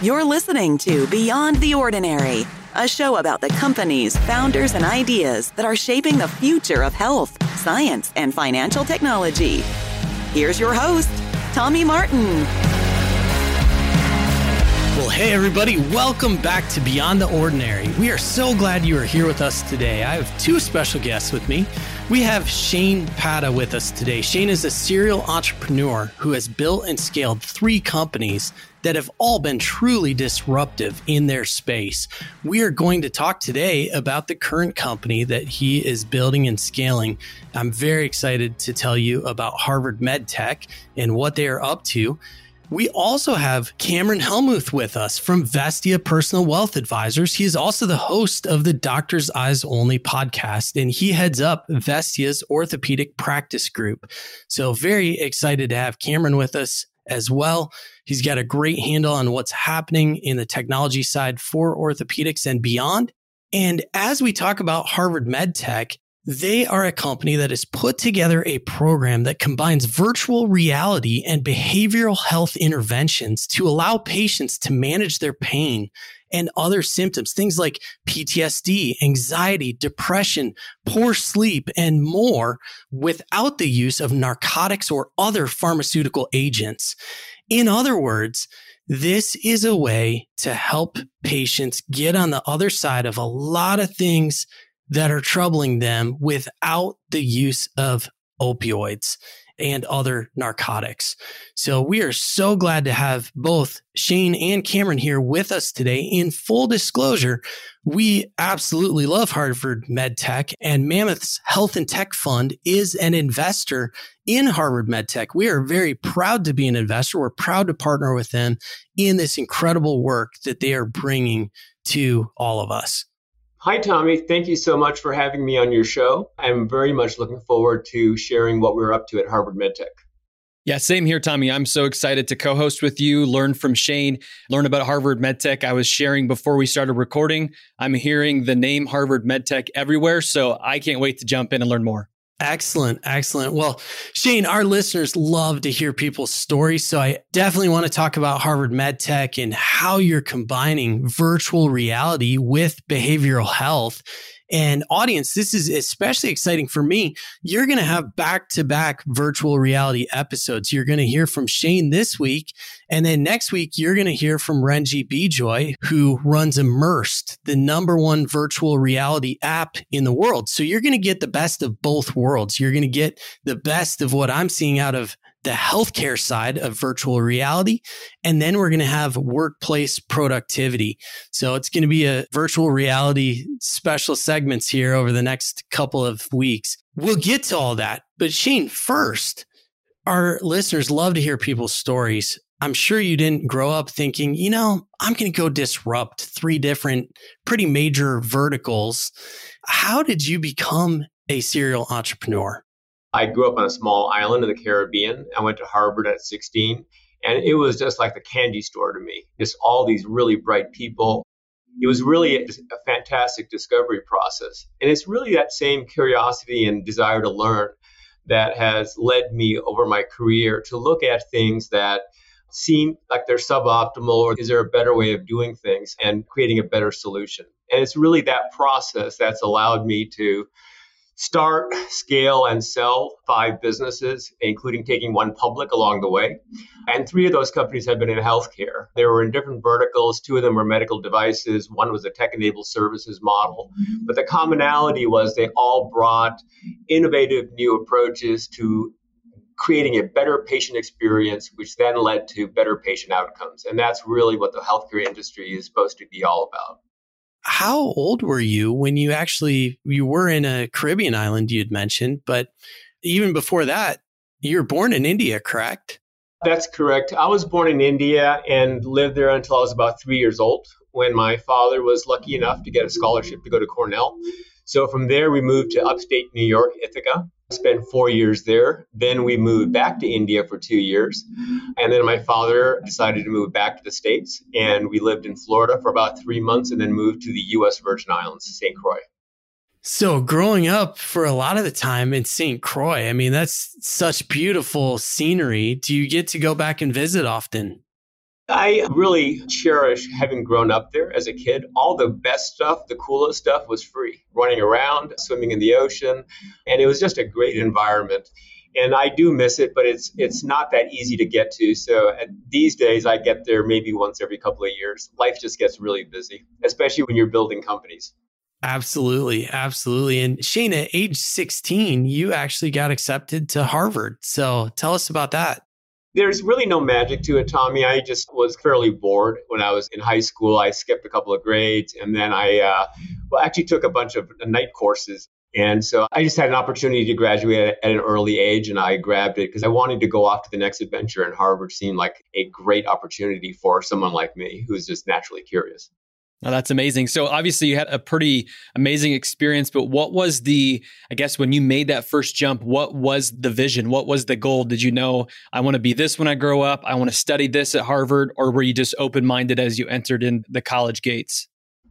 You're listening to Beyond the Ordinary, a show about the companies, founders, and ideas that are shaping the future of health, science, and financial technology. Here's your host, Tommy Martin. Well, hey, everybody. Welcome back to Beyond the Ordinary. We are so glad you are here with us today. I have two special guests with me. We have Shane Pata with us today. Shane is a serial entrepreneur who has built and scaled three companies that have all been truly disruptive in their space. We are going to talk today about the current company that he is building and scaling. I'm very excited to tell you about Harvard MedTech and what they are up to. We also have Cameron Helmuth with us from Vestia Personal Wealth Advisors. He is also the host of the Doctor's Eyes Only podcast, and he heads up Vestia's orthopedic practice group. So very excited to have Cameron with us as well. He's got a great handle on what's happening in the technology side for orthopedics and beyond. And as we talk about Harvard MedTech, they are a company that has put together a program that combines virtual reality and behavioral health interventions to allow patients to manage their pain and other symptoms, things like PTSD, anxiety, depression, poor sleep, and more, without the use of narcotics or other pharmaceutical agents. In other words, this is a way to help patients get on the other side of a lot of things that are troubling them without the use of opioids and other narcotics. So we are so glad to have both Shane and Cameron here with us today. In full disclosure, we absolutely love Harvard MedTech, and Mammoth's Health and Tech Fund is an investor in Harvard MedTech. We are very proud to be an investor. We're proud to partner with them in this incredible work that they are bringing to all of us. Hi, Tommy. Thank you so much for having me on your show. I'm very much looking forward to sharing what we're up to at Harvard MedTech. Yeah, same here, Tommy. I'm so excited to co-host with you, learn from Shane, learn about Harvard MedTech. I was sharing before we started recording, I'm hearing the name Harvard MedTech everywhere, so I can't wait to jump in and learn more. Excellent. Excellent. Well, Shane, our listeners love to hear people's stories. So I definitely want to talk about Harvard MedTech and how you're combining virtual reality with behavioral health. And audience, this is especially exciting for me. You're going to have back-to-back virtual reality episodes. You're going to hear from Shane this week. And then next week, you're going to hear from Renji Bijoy, who runs Immersed, the #1 virtual reality app in the world. So you're going to get the best of both worlds. You're going to get the best of what I'm seeing out of the healthcare side of virtual reality. And then we're going to have workplace productivity. So it's going to be a virtual reality special segments here over the next couple of weeks. We'll get to all that. But Shane, first, our listeners love to hear people's stories. I'm sure you didn't grow up thinking, you know, I'm going to go disrupt three different pretty major verticals. How did you become a serial entrepreneur? I grew up on a small island in the Caribbean. I went to Harvard at 16, and it was just like the candy store to me, just all these really bright people. It was really a fantastic discovery process. And it's really that same curiosity and desire to learn that has led me over my career to look at things that seem like they're suboptimal, or is there a better way of doing things and creating a better solution? And it's really that process that's allowed me to start, scale, and sell 5 businesses, including taking one public along the way. And 3 of those companies have been in healthcare. They were in different verticals. 2 of them were medical devices. 1 was a tech-enabled services model. But the commonality was they all brought innovative new approaches to creating a better patient experience, which then led to better patient outcomes. And that's really what the healthcare industry is supposed to be all about. How old were you when you actually, you were in a Caribbean island you'd mentioned, but even before that, you were born in India, correct? That's correct. I was born in India and lived there until I was about 3 years old when my father was lucky enough to get a scholarship to go to Cornell. So from there, we moved to upstate New York, Ithaca. Spent 4 years there. Then we moved back to India for 2 years. And then my father decided to move back to the States. And we lived in Florida for about 3 months and then moved to the U.S. Virgin Islands, St. Croix. So growing up for a lot of the time in St. Croix, I mean, that's such beautiful scenery. Do you get to go back and visit often? I really cherish having grown up there as a kid. All the best stuff, the coolest stuff was free. Running around, swimming in the ocean, and it was just a great environment. And I do miss it, but it's not that easy to get to. So these days, I get there maybe once every couple of years. Life just gets really busy, especially when you're building companies. Absolutely. Absolutely. And Shane, at age 16, you actually got accepted to Harvard. So tell us about that. There's really no magic to it, Tommy. I just was fairly bored when I was in high school. I skipped a couple of grades, and then I actually took a bunch of night courses. And so I just had an opportunity to graduate at an early age, and I grabbed it because I wanted to go off to the next adventure, and Harvard seemed like a great opportunity for someone like me who's just naturally curious. Now, that's amazing. So obviously you had a pretty amazing experience, but what was the, I guess when you made that first jump, what was the vision? What was the goal? Did you know, I want to be this when I grow up, I want to study this at Harvard, or were you just open-minded as you entered in the college gates?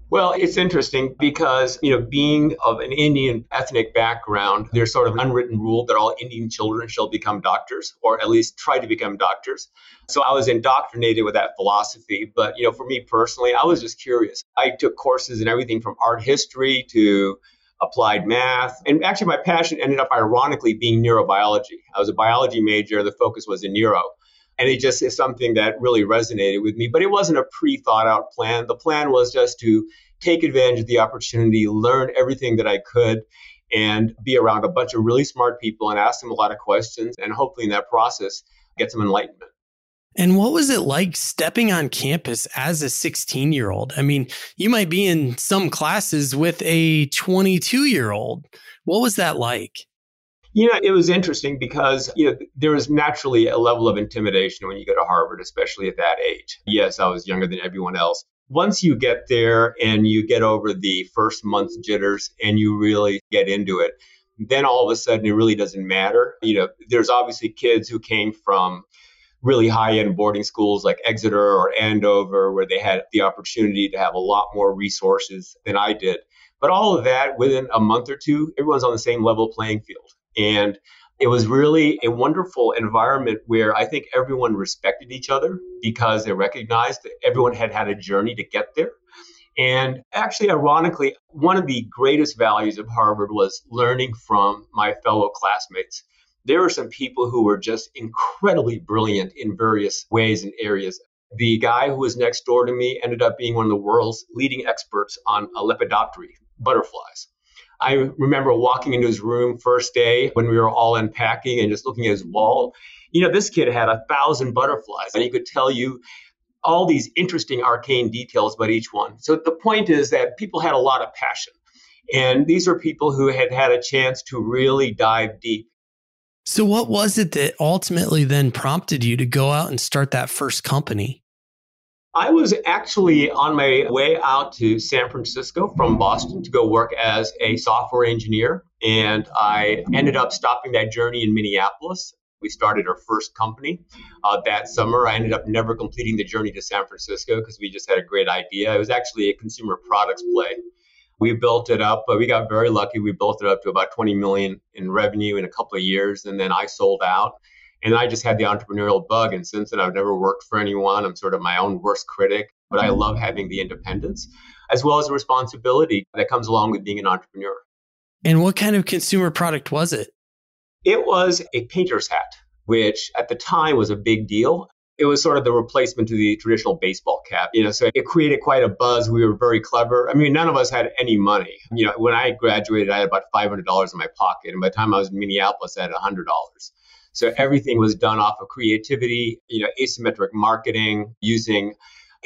Well, it's interesting because, being of an Indian ethnic background, there's sort of an unwritten rule that all Indian children shall become doctors, or at least try to become doctors. So I was indoctrinated with that philosophy. But, for me personally, I was just curious. I took courses in everything from art history to applied math. And actually, my passion ended up ironically being neurobiology. I was a biology major. The focus was in neuro. And it just is something that really resonated with me. But it wasn't a pre-thought out plan. The plan was just to take advantage of the opportunity, learn everything that I could, and be around a bunch of really smart people and ask them a lot of questions. And hopefully in that process, get some enlightenment. And what was it like stepping on campus as a 16-year-old? I mean, you might be in some classes with a 22-year-old. What was that like? It was interesting because, there is naturally a level of intimidation when you go to Harvard, especially at that age. Yes, I was younger than everyone else. Once you get there and you get over the first month's jitters and you really get into it, then all of a sudden it really doesn't matter. There's obviously kids who came from really high-end boarding schools like Exeter or Andover, where they had the opportunity to have a lot more resources than I did. But all of that, within a month or two, everyone's on the same level playing field. And it was really a wonderful environment where I think everyone respected each other because they recognized that everyone had had a journey to get there. And actually, ironically, one of the greatest values of Harvard was learning from my fellow classmates. There were some people who were just incredibly brilliant in various ways and areas. The guy who was next door to me ended up being one of the world's leading experts on lepidoptery, butterflies. I remember walking into his room first day when we were all unpacking and just looking at his wall. This kid had 1,000 butterflies, and he could tell you all these interesting arcane details about each one. So the point is that people had a lot of passion, and these are people who had had a chance to really dive deep. So what was it that ultimately then prompted you to go out and start that first company? I was actually on my way out to San Francisco from Boston to go work as a software engineer. And I ended up stopping that journey in Minneapolis. We started our first company that summer. I ended up never completing the journey to San Francisco because we just had a great idea. It was actually a consumer products play. We built it up, but we got very lucky. We built it up to about $20 million in revenue in a couple of years. And then I sold out. And I just had the entrepreneurial bug. And since then, I've never worked for anyone. I'm sort of my own worst critic. But I love having the independence as well as the responsibility that comes along with being an entrepreneur. And what kind of consumer product was it? It was a painter's hat, which at the time was a big deal. It was sort of the replacement to the traditional baseball cap. So it created quite a buzz. We were very clever. I mean, none of us had any money. When I graduated, I had about $500 in my pocket. And by the time I was in Minneapolis, I had $100. So everything was done off of creativity, asymmetric marketing, using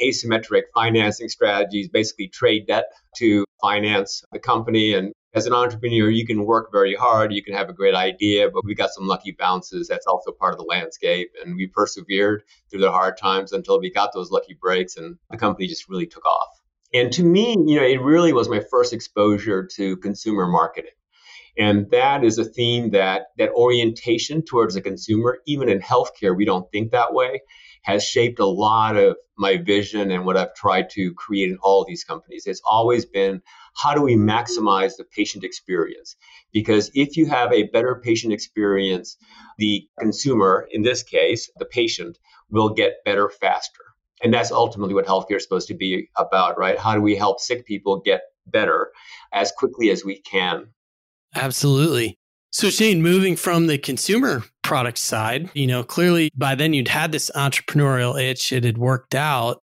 asymmetric financing strategies, basically trade debt to finance the company. And as an entrepreneur, you can work very hard. You can have a great idea, but we got some lucky bounces. That's also part of the landscape. And we persevered through the hard times until we got those lucky breaks and the company just really took off. And to me, it really was my first exposure to consumer marketing. And that is a theme that orientation towards the consumer, even in healthcare, we don't think that way, has shaped a lot of my vision and what I've tried to create in all these companies. It's always been, how do we maximize the patient experience? Because if you have a better patient experience, the consumer, in this case, the patient, will get better faster. And that's ultimately what healthcare is supposed to be about, right? How do we help sick people get better as quickly as we can? Absolutely. So Shane, moving from the consumer product side, clearly by then you'd had this entrepreneurial itch, it had worked out,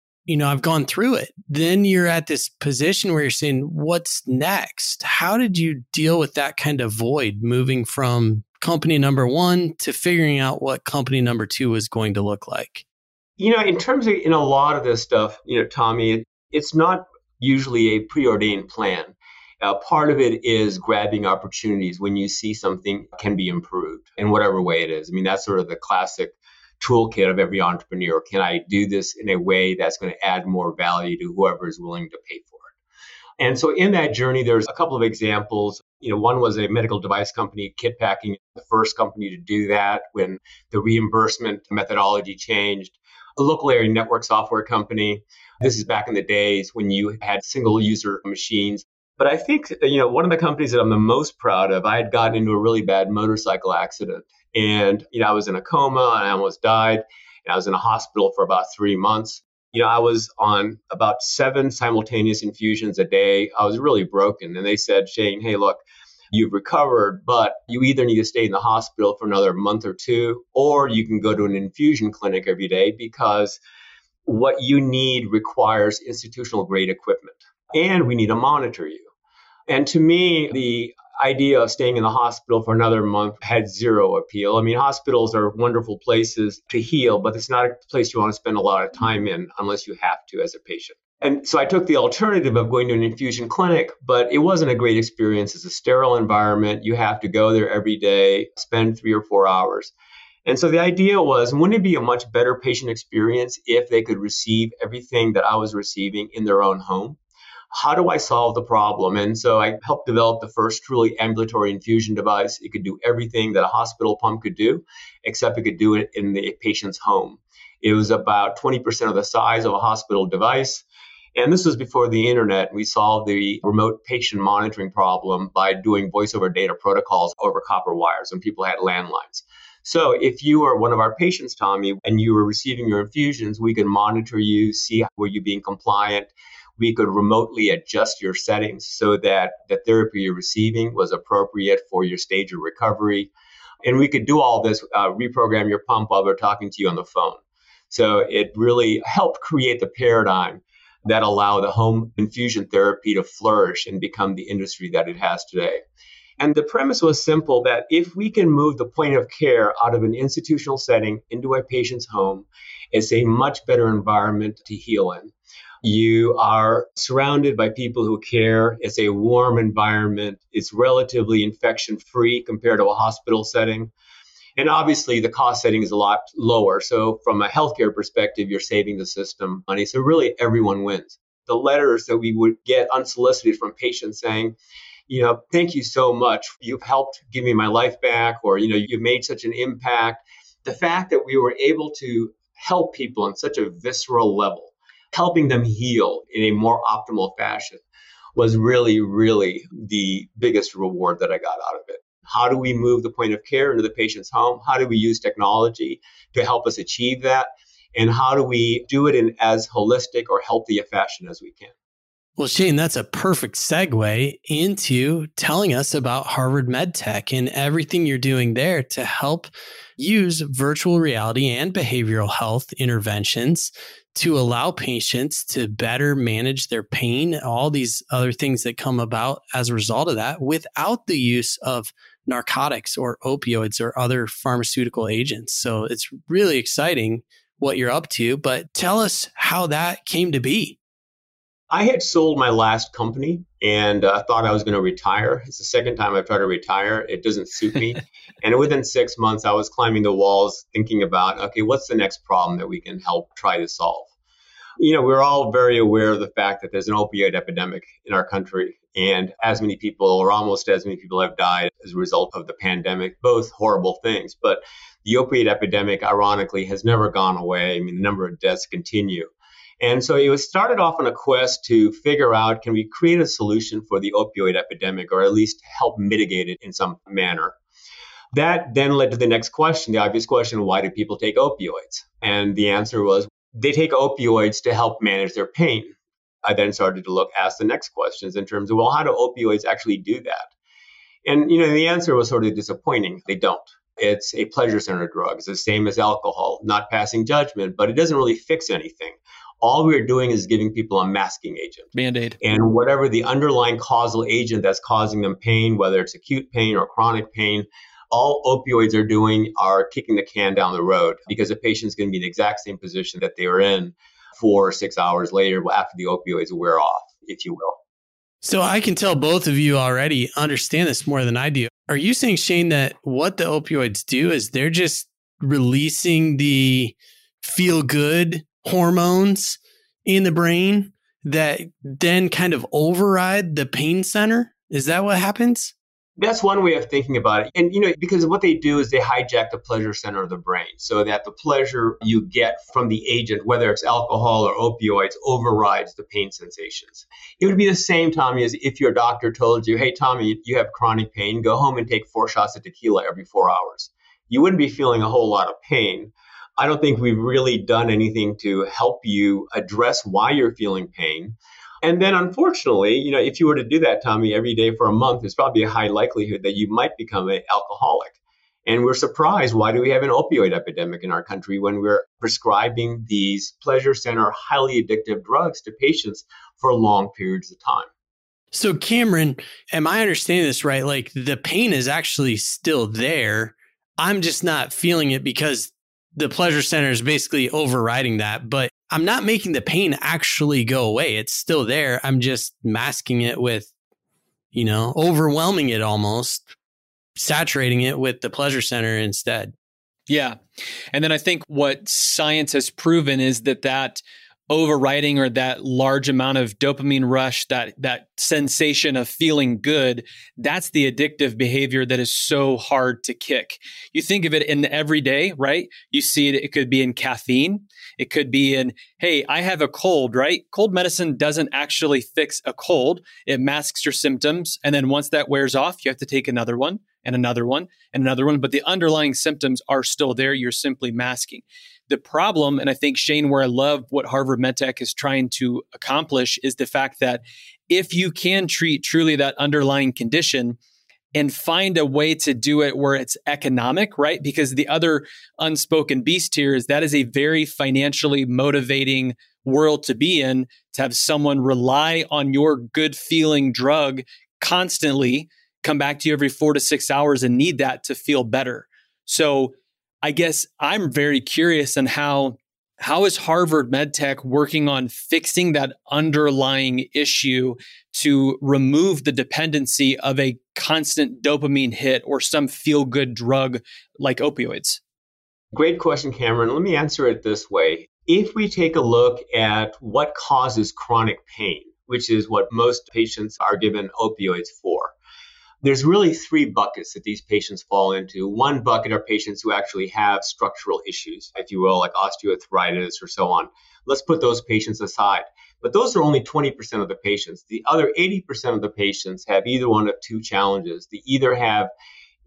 I've gone through it. Then you're at this position where you're saying, what's next? How did you deal with that kind of void moving from company number one to figuring out what company number two was going to look like? In terms of, in a lot of this stuff, Tommy, it's not usually a preordained plan. Part of it is grabbing opportunities when you see something can be improved in whatever way it is. I mean, that's sort of the classic toolkit of every entrepreneur. Can I do this in a way that's going to add more value to whoever is willing to pay for it? And so in that journey, there's a couple of examples. One was a medical device company, KitPacking, the first company to do that when the reimbursement methodology changed. A local area network software company. This is back in the days when you had single user machines. But I think, one of the companies that I'm the most proud of, I had gotten into a really bad motorcycle accident. And, I was in a coma and I almost died. And I was in a hospital for about 3 months. I was on about 7 simultaneous infusions a day. I was really broken. And they said, Shane, hey, look, you've recovered, but you either need to stay in the hospital for another month or two, or you can go to an infusion clinic every day because what you need requires institutional grade equipment. And we need to monitor you. And to me, the idea of staying in the hospital for another month had zero appeal. I mean, hospitals are wonderful places to heal, but it's not a place you want to spend a lot of time in unless you have to as a patient. And so I took the alternative of going to an infusion clinic, but it wasn't a great experience. It's a sterile environment. You have to go there every day, spend 3 or 4 hours. And so the idea was, wouldn't it be a much better patient experience if they could receive everything that I was receiving in their own home? How do I solve the problem? And so I helped develop the first truly ambulatory infusion device. It could do everything that a hospital pump could do, except it could do it in the patient's home. It was about 20% of the size of a hospital device. And this was before the internet. We solved the remote patient monitoring problem by doing voice over data protocols over copper wires when people had landlines. So if you were one of our patients, Tommy, and you were receiving your infusions, we could monitor you, see were you being compliant. We could remotely adjust your settings so that the therapy you're receiving was appropriate for your stage of recovery. And we could do all this, reprogram your pump while we're talking to you on the phone. So it really helped create the paradigm that allowed the home infusion therapy to flourish and become the industry that it has today. And the premise was simple, that if we can move the point of care out of an institutional setting into a patient's home, it's a much better environment to heal in. You are surrounded by people who care. It's a warm environment. It's relatively infection-free compared to a hospital setting. And obviously, the cost setting is a lot lower. So from a healthcare perspective, you're saving the system money. So really, everyone wins. The letters that we would get unsolicited from patients saying, thank you so much. You've helped give me my life back, or, you've made such an impact. The fact that we were able to help people on such a visceral level, helping them heal in a more optimal fashion, was really, really the biggest reward that I got out of it. How do we move the point of care into the patient's home? How do we use technology to help us achieve that? And how do we do it in as holistic or healthy a fashion as we can? Well, Shane, that's a perfect segue into telling us about Harvard MedTech and everything you're doing there to help use virtual reality and behavioral health interventions to allow patients to better manage their pain, all these other things that come about as a result of that without the use of narcotics or opioids or other pharmaceutical agents. So it's really exciting what you're up to, but tell us how that came to be. I had sold my last company and I thought I was going to retire. It's the second time I've tried to retire. It doesn't suit me. And within 6 months, I was climbing the walls thinking about, okay, what's the next problem that we can help try to solve? We're all very aware of the fact that there's an opioid epidemic in our country. And as many people, or almost as many people, have died as a result of the pandemic, both horrible things. But the opioid epidemic, ironically, has never gone away. I mean, the number of deaths continue. And so it was started off on a quest to figure out, can we create a solution for the opioid epidemic, or at least help mitigate it in some manner? That then led to the next question, the obvious question, why do people take opioids? And the answer was, They take opioids to help manage their pain. I then started to ask the next questions in terms of, well, how do opioids actually do that? And, the answer was sort of disappointing. They don't. It's a pleasure center drug. It's the same as alcohol, not passing judgment, but it doesn't really fix anything. All we're doing is giving people a masking agent. Band-Aid. And whatever the underlying causal agent that's causing them pain, whether it's acute pain or chronic pain, all opioids are doing are kicking the can down the road, because the patient's going to be in the exact same position that they were in 4 or 6 hours later after the opioids wear off, if you will. So I can tell both of you already understand this more than I do. Are you saying, Shane, that what the opioids do is they're just releasing the feel-good hormones in the brain that then kind of override the pain center? Is that what happens? That's one way of thinking about it. And, because what they do is they hijack the pleasure center of the brain so that the pleasure you get from the agent, whether it's alcohol or opioids, overrides the pain sensations. It would be the same, Tommy, as if your doctor told you, hey, Tommy, you have chronic pain. Go home and take 4 shots of tequila every 4 hours. You wouldn't be feeling a whole lot of pain. I don't think we've really done anything to help you address why you're feeling pain. And then, unfortunately, if you were to do that, Tommy, every day for a month, there's probably a high likelihood that you might become an alcoholic. And we're surprised, why do we have an opioid epidemic in our country when we're prescribing these pleasure center, highly addictive drugs to patients for long periods of time? So, Cameron, am I understanding this right? The pain is actually still there. I'm just not feeling it because the pleasure center is basically overriding that. But I'm not making the pain actually go away. It's still there. I'm just masking it with, overwhelming it almost, saturating it with the pleasure center instead. Yeah. And then I think what science has proven is that overriding, or that large amount of dopamine rush, that sensation of feeling good, that's the addictive behavior that is so hard to kick. You think of it in the everyday, right? You see it could be in caffeine. It could be in, hey, I have a cold, right? Cold medicine doesn't actually fix a cold. It masks your symptoms. And then once that wears off, you have to take another one and another one and another one. But the underlying symptoms are still there. You're simply masking. The problem, and I think, Shane, where I love what Harvard MedTech is trying to accomplish, is the fact that if you can treat truly that underlying condition and find a way to do it where it's economic, right? Because the other unspoken beast here is that is a very financially motivating world to be in, to have someone rely on your good feeling drug constantly, come back to you every 4 to 6 hours and need that to feel better. So I guess I'm very curious on how is Harvard MedTech working on fixing that underlying issue to remove the dependency of a constant dopamine hit or some feel-good drug like opioids? Great question, Cameron. Let me answer it this way. If we take a look at what causes chronic pain, which is what most patients are given opioids for, there's really 3 buckets that these patients fall into. One bucket are patients who actually have structural issues, if you will, like osteoarthritis or so on. Let's put those patients aside. But those are only 20% of the patients. The other 80% of the patients have either one of 2 challenges. They either have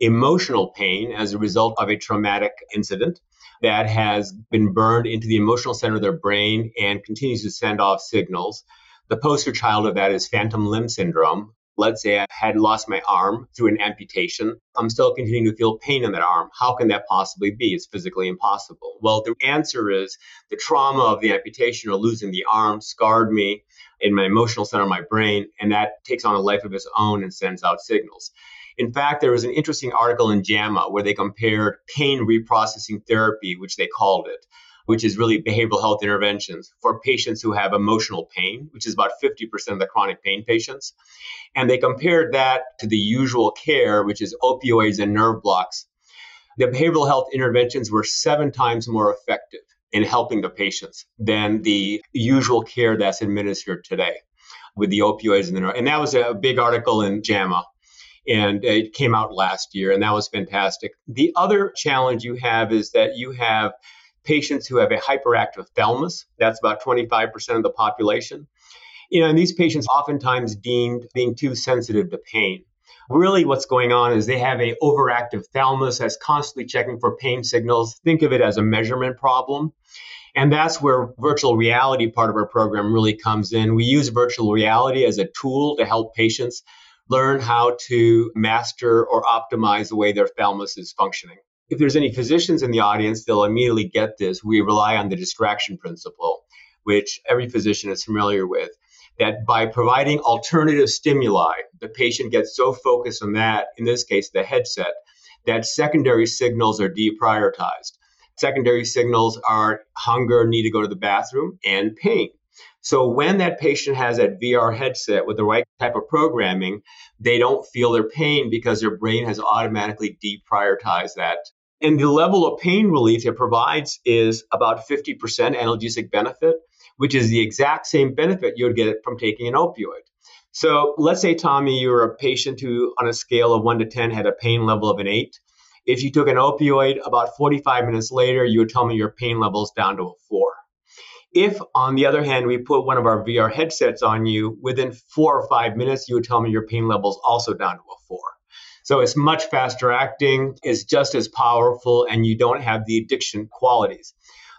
emotional pain as a result of a traumatic incident that has been burned into the emotional center of their brain and continues to send off signals. The poster child of that is phantom limb syndrome. Let's say I had lost my arm through an amputation. I'm still continuing to feel pain in that arm. How can that possibly be? It's physically impossible. Well, the answer is the trauma of the amputation or losing the arm scarred me in my emotional center of my brain, and that takes on a life of its own and sends out signals. In fact, there was an interesting article in JAMA where they compared pain reprocessing therapy, which they called it, which is really behavioral health interventions for patients who have emotional pain, which is about 50% of the chronic pain patients. And they compared that to the usual care, which is opioids and nerve blocks. The behavioral health interventions were 7 times more effective in helping the patients than the usual care that's administered today with the opioids and the nerve. And that was a big article in JAMA. And it came out last year, and that was fantastic. The other challenge you have is that you have patients who have a hyperactive thalamus. That's about 25% of the population. And these patients oftentimes deemed being too sensitive to pain. Really what's going on is they have an overactive thalamus that's constantly checking for pain signals. Think of it as a measurement problem. And that's where virtual reality part of our program really comes in. We use virtual reality as a tool to help patients learn how to master or optimize the way their thalamus is functioning. If there's any physicians in the audience, they'll immediately get this. We rely on the distraction principle, which every physician is familiar with, that by providing alternative stimuli, the patient gets so focused on that, in this case, the headset, that secondary signals are deprioritized. Secondary signals are hunger, need to go to the bathroom, and pain. So when that patient has that VR headset with the right type of programming, they don't feel their pain because their brain has automatically deprioritized that. And the level of pain relief it provides is about 50% analgesic benefit, which is the exact same benefit you would get from taking an opioid. So let's say, Tommy, you're a patient who, on a scale of 1 to 10, had a pain level of an 8. If you took an opioid, about 45 minutes later, you would tell me your pain level is down to a 4. If, on the other hand, we put one of our VR headsets on you, within 4 or 5 minutes, you would tell me your pain level is also down to a 4. So it's much faster acting, it's just as powerful, and you don't have the addiction qualities.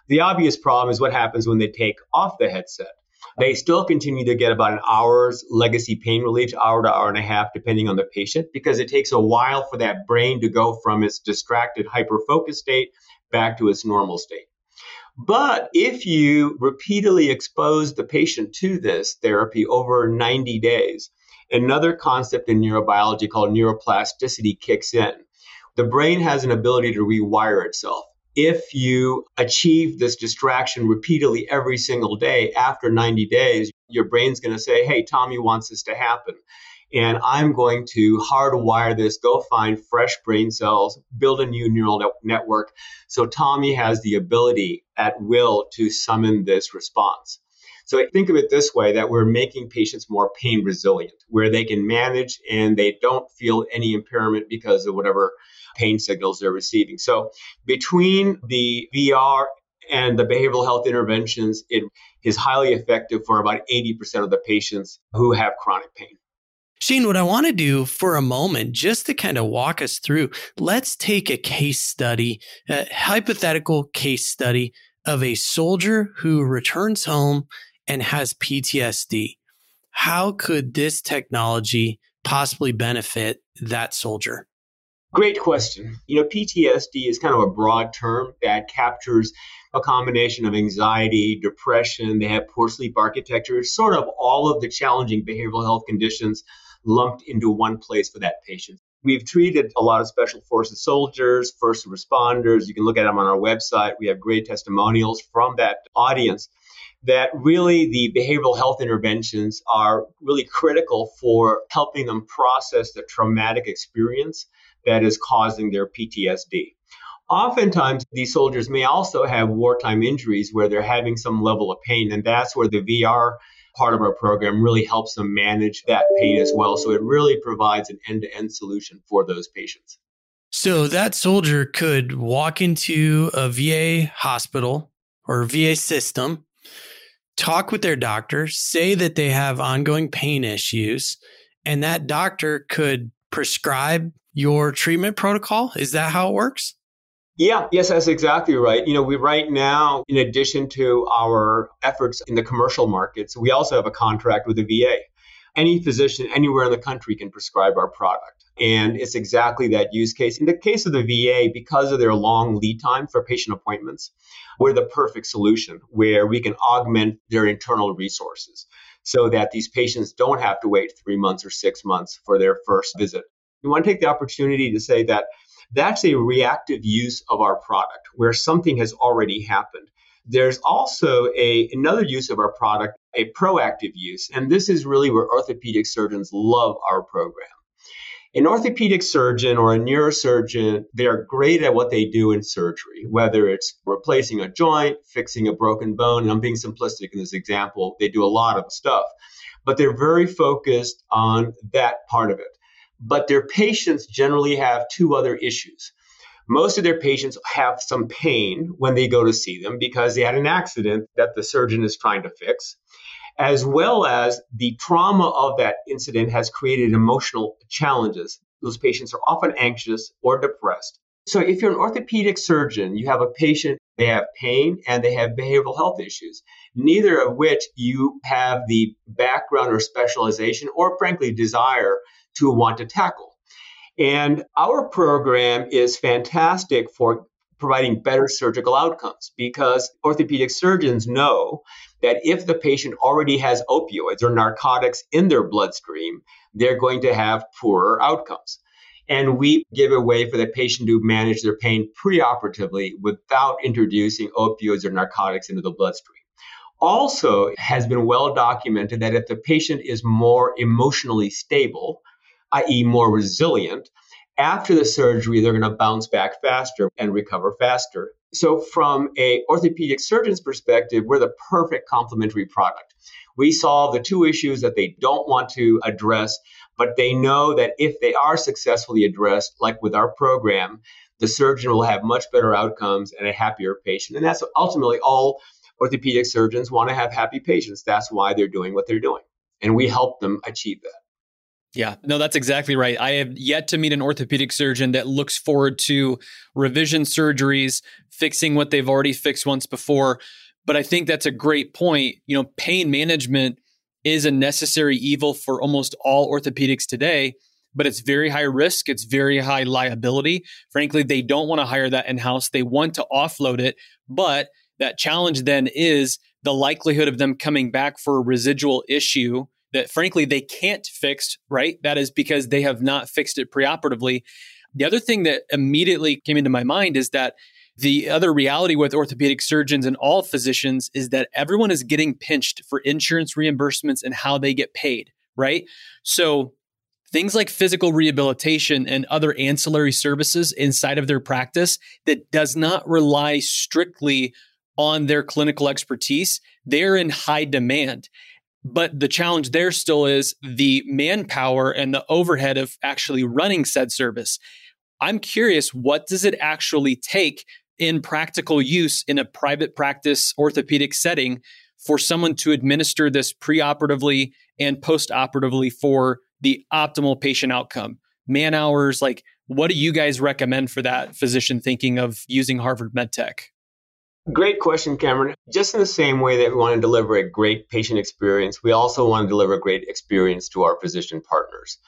The obvious problem is what happens when they take off the headset. They still continue to get about an hour's legacy pain relief, hour to hour and a half, depending on the patient, because it takes a while for that brain to go from its distracted, hyper-focused state back to its normal state. But if you repeatedly expose the patient to this therapy over 90 days, another concept in neurobiology called neuroplasticity kicks in. The brain has an ability to rewire itself. If you achieve this distraction repeatedly every single day, after 90 days, your brain's going to say, hey, Tommy wants this to happen. And I'm going to hardwire this, go find fresh brain cells, build a new neural network. So Tommy has the ability at will to summon this response. So think of it this way, that we're making patients more pain resilient, where they can manage and they don't feel any impairment because of whatever pain signals they're receiving. So between the VR and the behavioral health interventions, it is highly effective for about 80% of the patients who have chronic pain. Shane, what I want to do for a moment, just to kind of walk us through, let's take a case study, a hypothetical case study of a soldier who returns home and has PTSD. How could this technology possibly benefit that soldier? Great question. PTSD is kind of a broad term that captures a combination of anxiety, depression. They have poor sleep architecture, sort of all of the challenging behavioral health conditions lumped into one place for that patient. We've treated a lot of special forces soldiers, first responders. You can look at them on our website. We have great testimonials from that audience that really the behavioral health interventions are really critical for helping them process the traumatic experience that is causing their PTSD. Oftentimes, these soldiers may also have wartime injuries where they're having some level of pain, and that's where the VR part of our program really helps them manage that pain as well. So it really provides an end-to-end solution for those patients. So that soldier could walk into a VA hospital or VA system, talk with their doctor, say that they have ongoing pain issues, and that doctor could prescribe your treatment protocol? Is that how it works? Yes, that's exactly right. We right now, in addition to our efforts in the commercial markets, we also have a contract with the VA. Any physician anywhere in the country can prescribe our product. And it's exactly that use case. In the case of the VA, because of their long lead time for patient appointments, we're the perfect solution where we can augment their internal resources so that these patients don't have to wait 3 months or 6 months for their first visit. We want to take the opportunity to say that that's a reactive use of our product where something has already happened. There's also another use of our product, a proactive use. And this is really where orthopedic surgeons love our program. An orthopedic surgeon or a neurosurgeon, they're great at what they do in surgery, whether it's replacing a joint, fixing a broken bone. And I'm being simplistic in this example. They do a lot of stuff, but they're very focused on that part of it. But their patients generally have two other issues. Most of their patients have some pain when they go to see them because they had an accident that the surgeon is trying to fix, as well as the trauma of that incident has created emotional challenges. Those patients are often anxious or depressed. So if you're an orthopedic surgeon, you have a patient, they have pain and they have behavioral health issues, neither of which you have the background or specialization or, frankly, desire to want to tackle. And our program is fantastic for providing better surgical outcomes because orthopedic surgeons know that if the patient already has opioids or narcotics in their bloodstream, they're going to have poorer outcomes. And we give a way for the patient to manage their pain preoperatively without introducing opioids or narcotics into the bloodstream. Also, it has been well documented that if the patient is more emotionally stable, i.e. more resilient, after the surgery, they're going to bounce back faster and recover faster. So from an orthopedic surgeon's perspective, we're the perfect complementary product. We solve the two issues that they don't want to address, but they know that if they are successfully addressed, like with our program, the surgeon will have much better outcomes and a happier patient. And that's ultimately all orthopedic surgeons want to have happy patients. That's why they're doing what they're doing. And we help them achieve that. Yeah, no, that's exactly right. I have yet to meet an orthopedic surgeon that looks forward to revision surgeries, fixing what they've already fixed once before. But I think that's a great point. You know, pain management is a necessary evil for almost all orthopedics today, but it's very high risk. It's very high liability. Frankly, they don't want to hire that in-house. They want to offload it. But that challenge then is the likelihood of them coming back for a residual issue that frankly they can't fix, right? That is because they have not fixed it preoperatively. The other thing that immediately came into my mind is that the other reality with orthopedic surgeons and all physicians is that everyone is getting pinched for insurance reimbursements and how they get paid, right? So things like physical rehabilitation and other ancillary services inside of their practice that does not rely strictly on their clinical expertise, they're in high demand. But the challenge there still is the manpower and the overhead of actually running said service. I'm curious, what does it actually take in practical use in a private practice orthopedic setting for someone to administer this preoperatively and postoperatively for the optimal patient outcome? Man hours, like what do you guys recommend for that physician thinking of using Harvard MedTech? Great question, Cameron. Just in the same way that we want to deliver a great patient experience, we also want to deliver a great experience to our physician partners.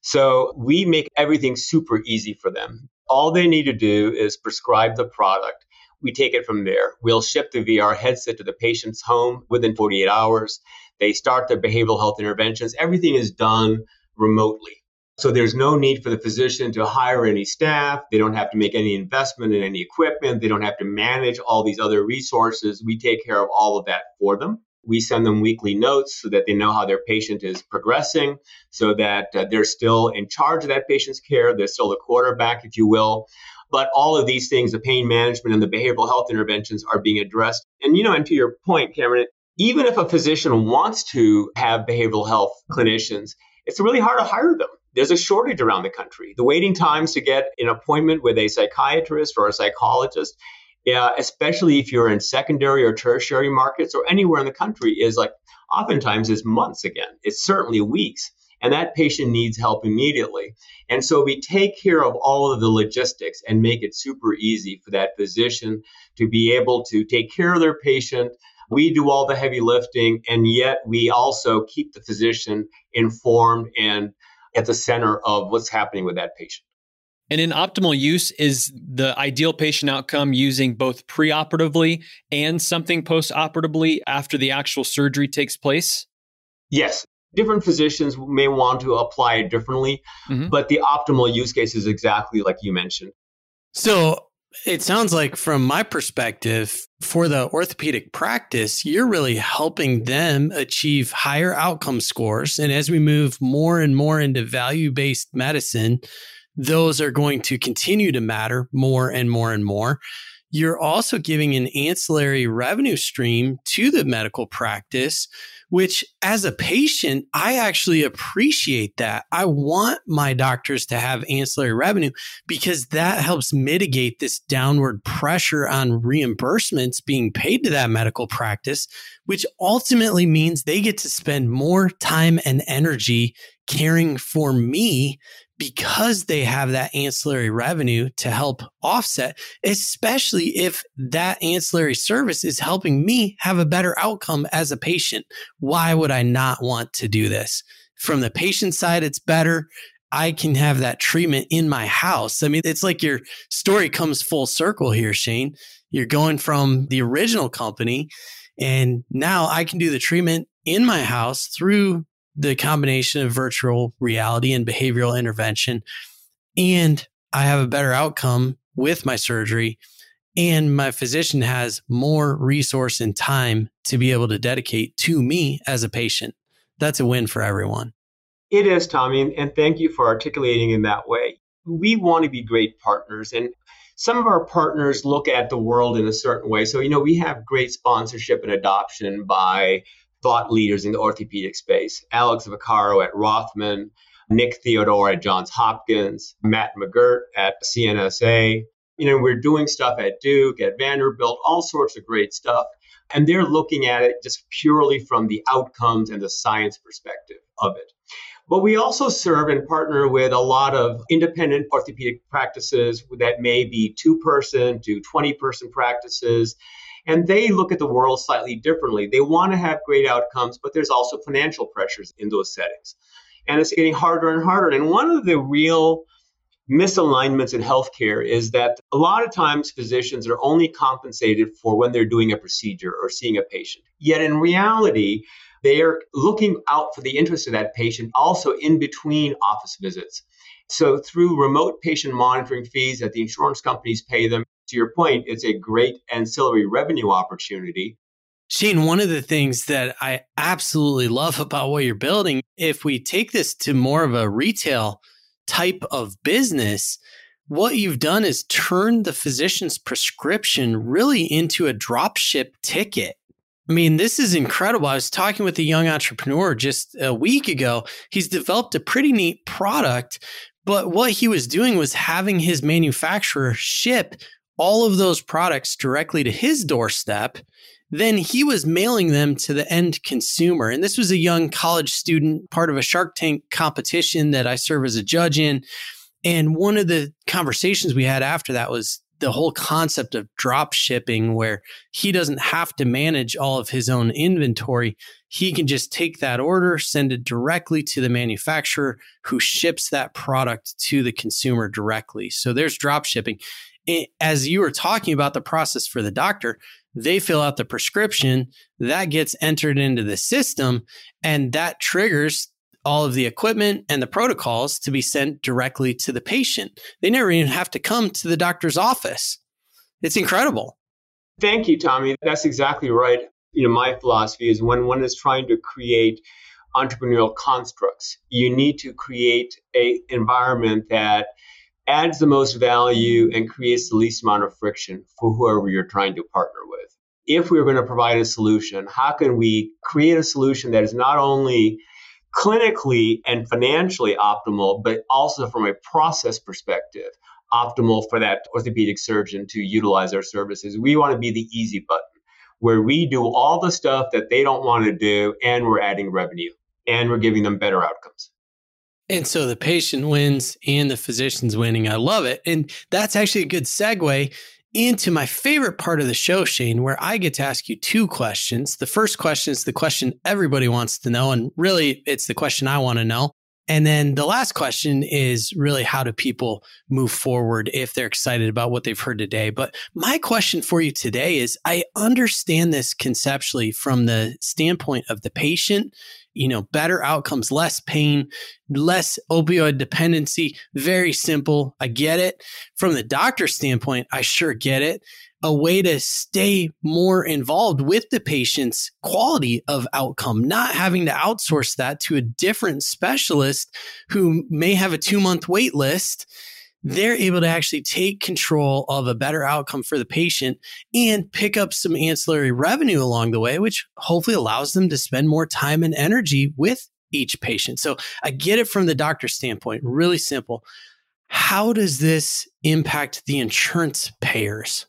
So we make everything super easy for them. All they need to do is prescribe the product. We take it from there. We'll ship the VR headset to the patient's home within 48 hours. They start their behavioral health interventions. Everything is done remotely. So there's no need for the physician to hire any staff. They don't have to make any investment in any equipment. They don't have to manage all these other resources. We take care of all of that for them. We send them weekly notes so that they know how their patient is progressing, so that they're still in charge of that patient's care. They're still the quarterback, if you will. But all of these things, the pain management and the behavioral health interventions, are being addressed. And, and to your point, Cameron, even if a physician wants to have behavioral health clinicians, it's really hard to hire them. There's a shortage around the country. The waiting times to get an appointment with a psychiatrist or a psychologist, especially if you're in secondary or tertiary markets or anywhere in the country, is like oftentimes is months again. It's certainly weeks. And that patient needs help immediately. And so we take care of all of the logistics and make it super easy for that physician to be able to take care of their patient. We do all the heavy lifting, and yet we also keep the physician informed and at the center of what's happening with that patient. And in optimal use is the ideal patient outcome using both preoperatively and something postoperatively after the actual surgery takes place? Yes. Different physicians may want to apply it differently, but the optimal use case is exactly like you mentioned. So it sounds like from my perspective, for the orthopedic practice, you're really helping them achieve higher outcome scores. And as we move more and more into value-based medicine, those are going to continue to matter more and more and more. You're also giving an ancillary revenue stream to the medical practice, which as a patient, I actually appreciate that. I want my doctors to have ancillary revenue because that helps mitigate this downward pressure on reimbursements being paid to that medical practice, which ultimately means they get to spend more time and energy caring for me because they have that ancillary revenue to help offset, especially if that ancillary service is helping me have a better outcome as a patient. Why would I not want to do this? From the patient side, it's better. I can have that treatment in my house. I mean, it's like your story comes full circle here, Shane. You're going from the original company, and now I can do the treatment in my house through the combination of virtual reality and behavioral intervention. And I have a better outcome with my surgery. And my physician has more resource and time to be able to dedicate to me as a patient. That's a win for everyone. It is, Tommy. And thank you for articulating in that way. We want to be great partners. And some of our partners look at the world in a certain way. So, we have great sponsorship and adoption by thought leaders in the orthopedic space. Alex Vaccaro at Rothman, Nick Theodore at Johns Hopkins, Matt McGirt at CNSA. We're doing stuff at Duke, at Vanderbilt, all sorts of great stuff. And they're looking at it just purely from the outcomes and the science perspective of it. But we also serve and partner with a lot of independent orthopedic practices that may be 2-person to 20-person practices. And they look at the world slightly differently. They want to have great outcomes, but there's also financial pressures in those settings. And it's getting harder and harder. And one of the real misalignments in healthcare is that a lot of times physicians are only compensated for when they're doing a procedure or seeing a patient. Yet in reality, they are looking out for the interest of that patient also in between office visits. So through remote patient monitoring fees that the insurance companies pay them, to your point, it's a great ancillary revenue opportunity. Shane, one of the things that I absolutely love about what you're building, if we take this to more of a retail type of business, what you've done is turn the physician's prescription really into a dropship ticket. I mean, this is incredible. I was talking with a young entrepreneur just a week ago. He's developed a pretty neat product, but what he was doing was having his manufacturer ship all of those products directly to his doorstep. Then he was mailing them to the end consumer. And this was a young college student, part of a Shark Tank competition that I serve as a judge in. And one of the conversations we had after that was the whole concept of drop shipping, where he doesn't have to manage all of his own inventory. He can just take that order, send it directly to the manufacturer who ships that product to the consumer directly. So there's drop shipping. As you were talking about the process for the doctor, they fill out the prescription, that gets entered into the system, and that triggers all of the equipment and the protocols to be sent directly to the patient. They never even have to come to the doctor's office. It's incredible. Thank you, Tommy. That's exactly right. My philosophy is when one is trying to create entrepreneurial constructs, you need to create an environment that adds the most value and creates the least amount of friction for whoever you're trying to partner with. If we're going to provide a solution, how can we create a solution that is not only clinically and financially optimal, but also from a process perspective, optimal for that orthopedic surgeon to utilize our services? We want to be the easy button where we do all the stuff that they don't want to do, and we're adding revenue and we're giving them better outcomes. And so the patient wins and the physician's winning. I love it. And that's actually a good segue into my favorite part of the show, Shane, where I get to ask you two questions. The first question is the question everybody wants to know. And really, it's the question I want to know. And then the last question is really, how do people move forward if they're excited about what they've heard today? But my question for you today is, I understand this conceptually from the standpoint of the patient, better outcomes, less pain, less opioid dependency, very simple. I get it. From the doctor's standpoint, I sure get it. A way to stay more involved with the patient's quality of outcome, not having to outsource that to a different specialist who may have a 2-month wait list. They're able to actually take control of a better outcome for the patient and pick up some ancillary revenue along the way, which hopefully allows them to spend more time and energy with each patient. So I get it from the doctor's standpoint, really simple. How does this impact the insurance payers?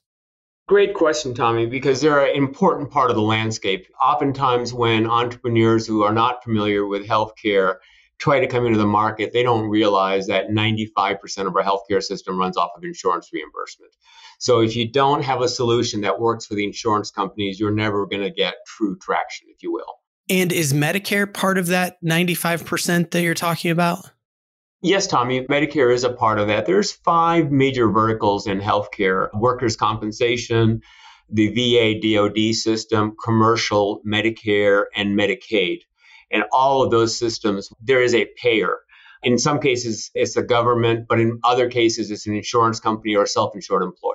Great question, Tommy, because they're an important part of the landscape. Oftentimes when entrepreneurs who are not familiar with healthcare try to come into the market, they don't realize that 95% of our healthcare system runs off of insurance reimbursement. So if you don't have a solution that works for the insurance companies, you're never going to get true traction, if you will. And is Medicare part of that 95% that you're talking about? Yes, Tommy, Medicare is a part of that. There's 5 major verticals in healthcare: workers' compensation, the VA DOD system, commercial, Medicare, and Medicaid. And all of those systems, there is a payer. In some cases, it's the government, but in other cases, it's an insurance company or a self-insured employer.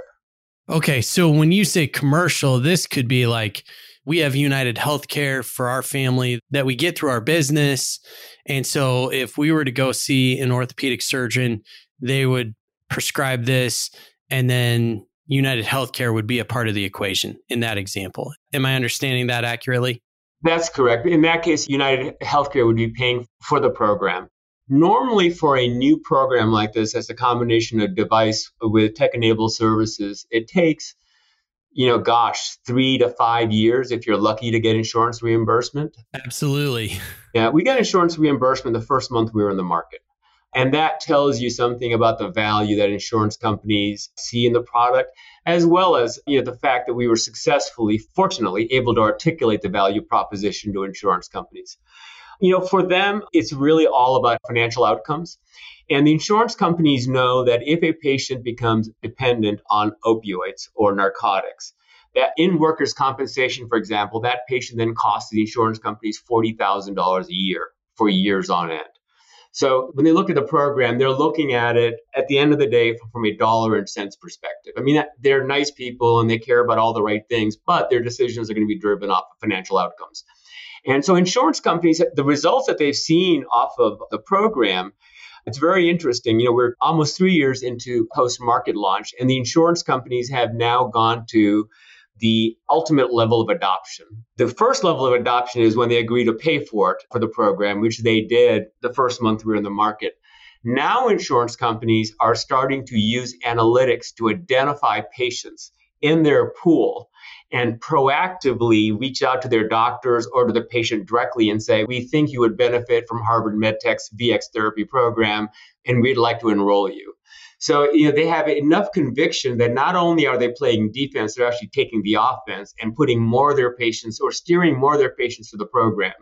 Okay, so when you say commercial, this could be like, we have UnitedHealthcare for our family that we get through our business. And so if we were to go see an orthopedic surgeon, they would prescribe this, and then UnitedHealthcare would be a part of the equation in that example. Am I understanding that accurately? That's correct. In that case, UnitedHealthcare would be paying for the program. Normally for a new program like this, as a combination of device with tech-enabled services, it takes 3 to 5 years if you're lucky to get insurance reimbursement. Absolutely. Yeah, we got insurance reimbursement the first month we were in the market. And that tells you something about the value that insurance companies see in the product, as well as the fact that we were successfully, fortunately, able to articulate the value proposition to insurance companies. For them, it's really all about financial outcomes. And the insurance companies know that if a patient becomes dependent on opioids or narcotics, that in workers' compensation, for example, that patient then costs the insurance companies $40,000 a year for years on end. So when they look at the program, they're looking at it at the end of the day from a dollar and cents perspective. I mean, they're nice people and they care about all the right things, but their decisions are going to be driven off of financial outcomes. And so insurance companies, the results that they've seen off of the program, it's very interesting. We're almost 3 years into post-market launch, and the insurance companies have now gone to the ultimate level of adoption. The first level of adoption is when they agree to pay for it, for the program, which they did the first month we were in the market. Now insurance companies are starting to use analytics to identify patients in their pool and proactively reach out to their doctors or to the patient directly and say, we think you would benefit from Harvard MedTech's VX therapy program, and we'd like to enroll you. So they have enough conviction that not only are they playing defense, they're actually taking the offense and putting more of their patients or steering more of their patients to the program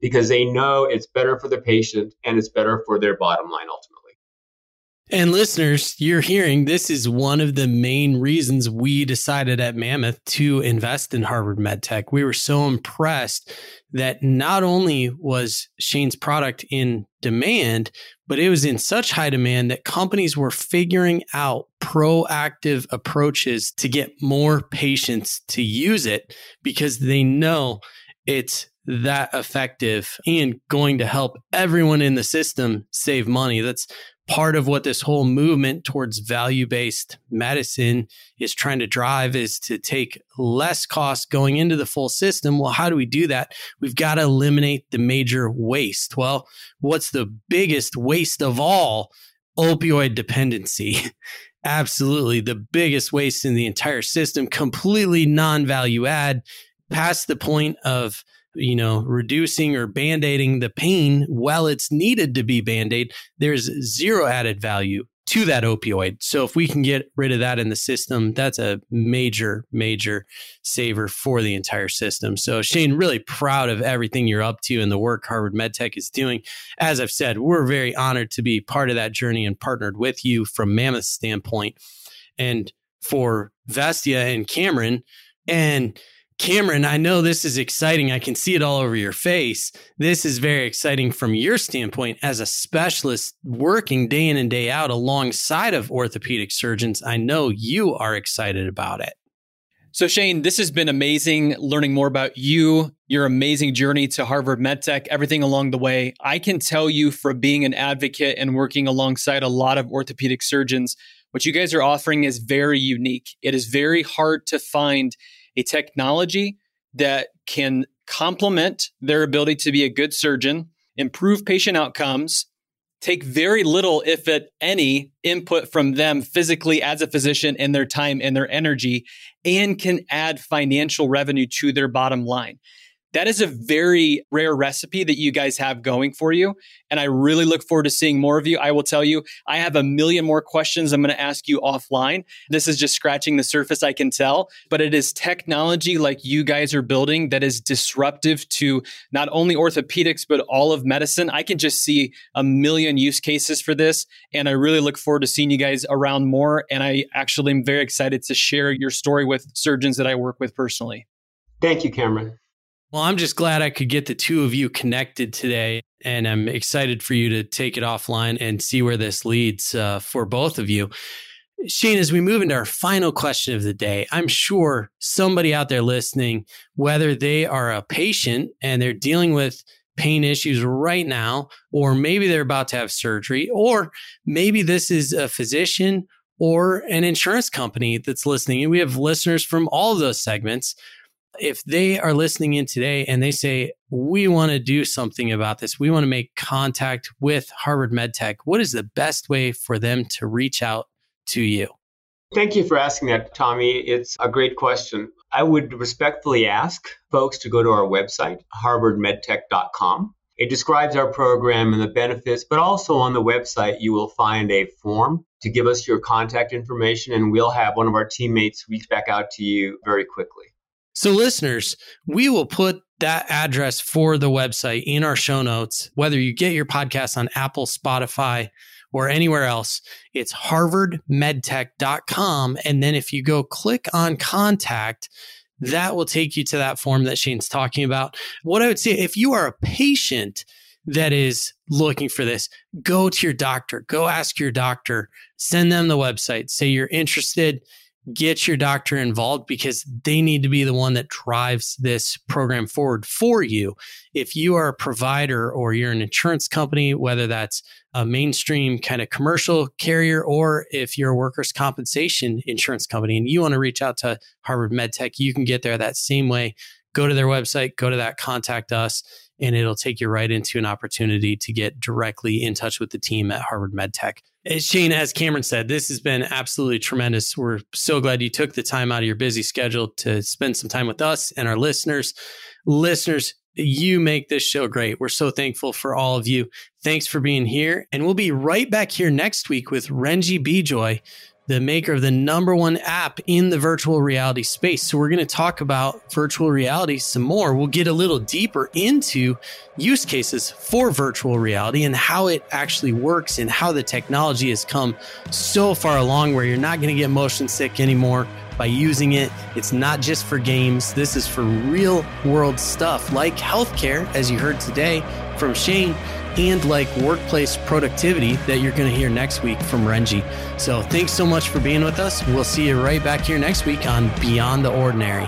because they know it's better for the patient and it's better for their bottom line ultimately. And listeners, you're hearing this is one of the main reasons we decided at Mammoth to invest in Harvard MedTech. We were so impressed that not only was Shane's product in demand, but it was in such high demand that companies were figuring out proactive approaches to get more patients to use it because they know it's that effective and going to help everyone in the system save money. That's part of what this whole movement towards value-based medicine is trying to drive, is to take less cost going into the full system. Well, how do we do that? We've got to eliminate the major waste. Well, what's the biggest waste of all? Opioid dependency. Absolutely. The biggest waste in the entire system, completely non-value add, past the point of reducing or band-aiding the pain while it's needed to be band-aid. There's zero added value to that opioid. So if we can get rid of that in the system, that's a major, major saver for the entire system. So Shane, really proud of everything you're up to and the work Harvard MedTech is doing. As I've said, we're very honored to be part of that journey and partnered with you from Mammoth's standpoint. And for Vestia and Cameron, I know this is exciting. I can see it all over your face. This is very exciting from your standpoint as a specialist working day in and day out alongside of orthopedic surgeons. I know you are excited about it. So Shane, this has been amazing learning more about you, your amazing journey to Harvard MedTech, everything along the way. I can tell you from being an advocate and working alongside a lot of orthopedic surgeons, what you guys are offering is very unique. It is very hard to find a technology that can complement their ability to be a good surgeon, improve patient outcomes, take very little, if at any, input from them physically as a physician and their time and their energy, and can add financial revenue to their bottom line. That is a very rare recipe that you guys have going for you. And I really look forward to seeing more of you. I will tell you, I have a million more questions I'm going to ask you offline. This is just scratching the surface, I can tell. But it is technology like you guys are building that is disruptive to not only orthopedics, but all of medicine. I can just see a million use cases for this. And I really look forward to seeing you guys around more. And I actually am very excited to share your story with surgeons that I work with personally. Thank you, Cameron. Well, I'm just glad I could get the two of you connected today, and I'm excited for you to take it offline and see where this leads for both of you. Shane, as we move into our final question of the day, I'm sure somebody out there listening, whether they are a patient and they're dealing with pain issues right now, or maybe they're about to have surgery, or maybe this is a physician or an insurance company that's listening, and we have listeners from all of those segments. If they are listening in today and they say, we want to do something about this, we want to make contact with Harvard MedTech, what is the best way for them to reach out to you? Thank you for asking that, Tommy. It's a great question. I would respectfully ask folks to go to our website, harvardmedtech.com. It describes our program and the benefits, but also on the website, you will find a form to give us your contact information, and we'll have one of our teammates reach back out to you very quickly. So listeners, we will put that address for the website in our show notes. Whether you get your podcast on Apple, Spotify, or anywhere else, it's harvardmedtech.com. And then if you go click on contact, that will take you to that form that Shane's talking about. What I would say, if you are a patient that is looking for this, go to your doctor, go ask your doctor, send them the website, say you're interested. Get your doctor involved because they need to be the one that drives this program forward for you. If you are a provider or you're an insurance company, whether that's a mainstream kind of commercial carrier, or if you're a workers' compensation insurance company and you want to reach out to Harvard MedTech, you can get there that same way. Go to their website, go to that contact us, and it'll take you right into an opportunity to get directly in touch with the team at Harvard MedTech. Shane, as Cameron said, this has been absolutely tremendous. We're so glad you took the time out of your busy schedule to spend some time with us and our listeners. Listeners, you make this show great. We're so thankful for all of you. Thanks for being here. And we'll be right back here next week with Renji Bijoy, the maker of the #1 app in the virtual reality space. So we're going to talk about virtual reality some more. We'll get a little deeper into use cases for virtual reality and how it actually works and how the technology has come so far along where you're not going to get motion sick anymore by using it. It's not just for games. This is for real world stuff like healthcare, as you heard today from Shane, and like workplace productivity that you're going to hear next week from Renji. So thanks so much for being with us. We'll see you right back here next week on Beyond the Ordinary.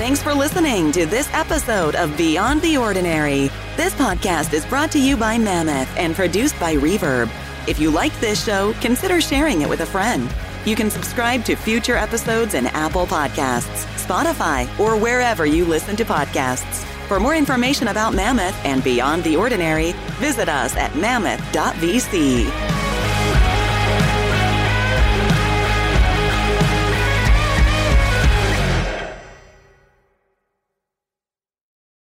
Thanks for listening to this episode of Beyond the Ordinary. This podcast is brought to you by Mammoth and produced by Reverb. If you like this show, consider sharing it with a friend. You can subscribe to future episodes in Apple Podcasts, Spotify, or wherever you listen to podcasts. For more information about Mammoth and Beyond the Ordinary, visit us at mammoth.vc.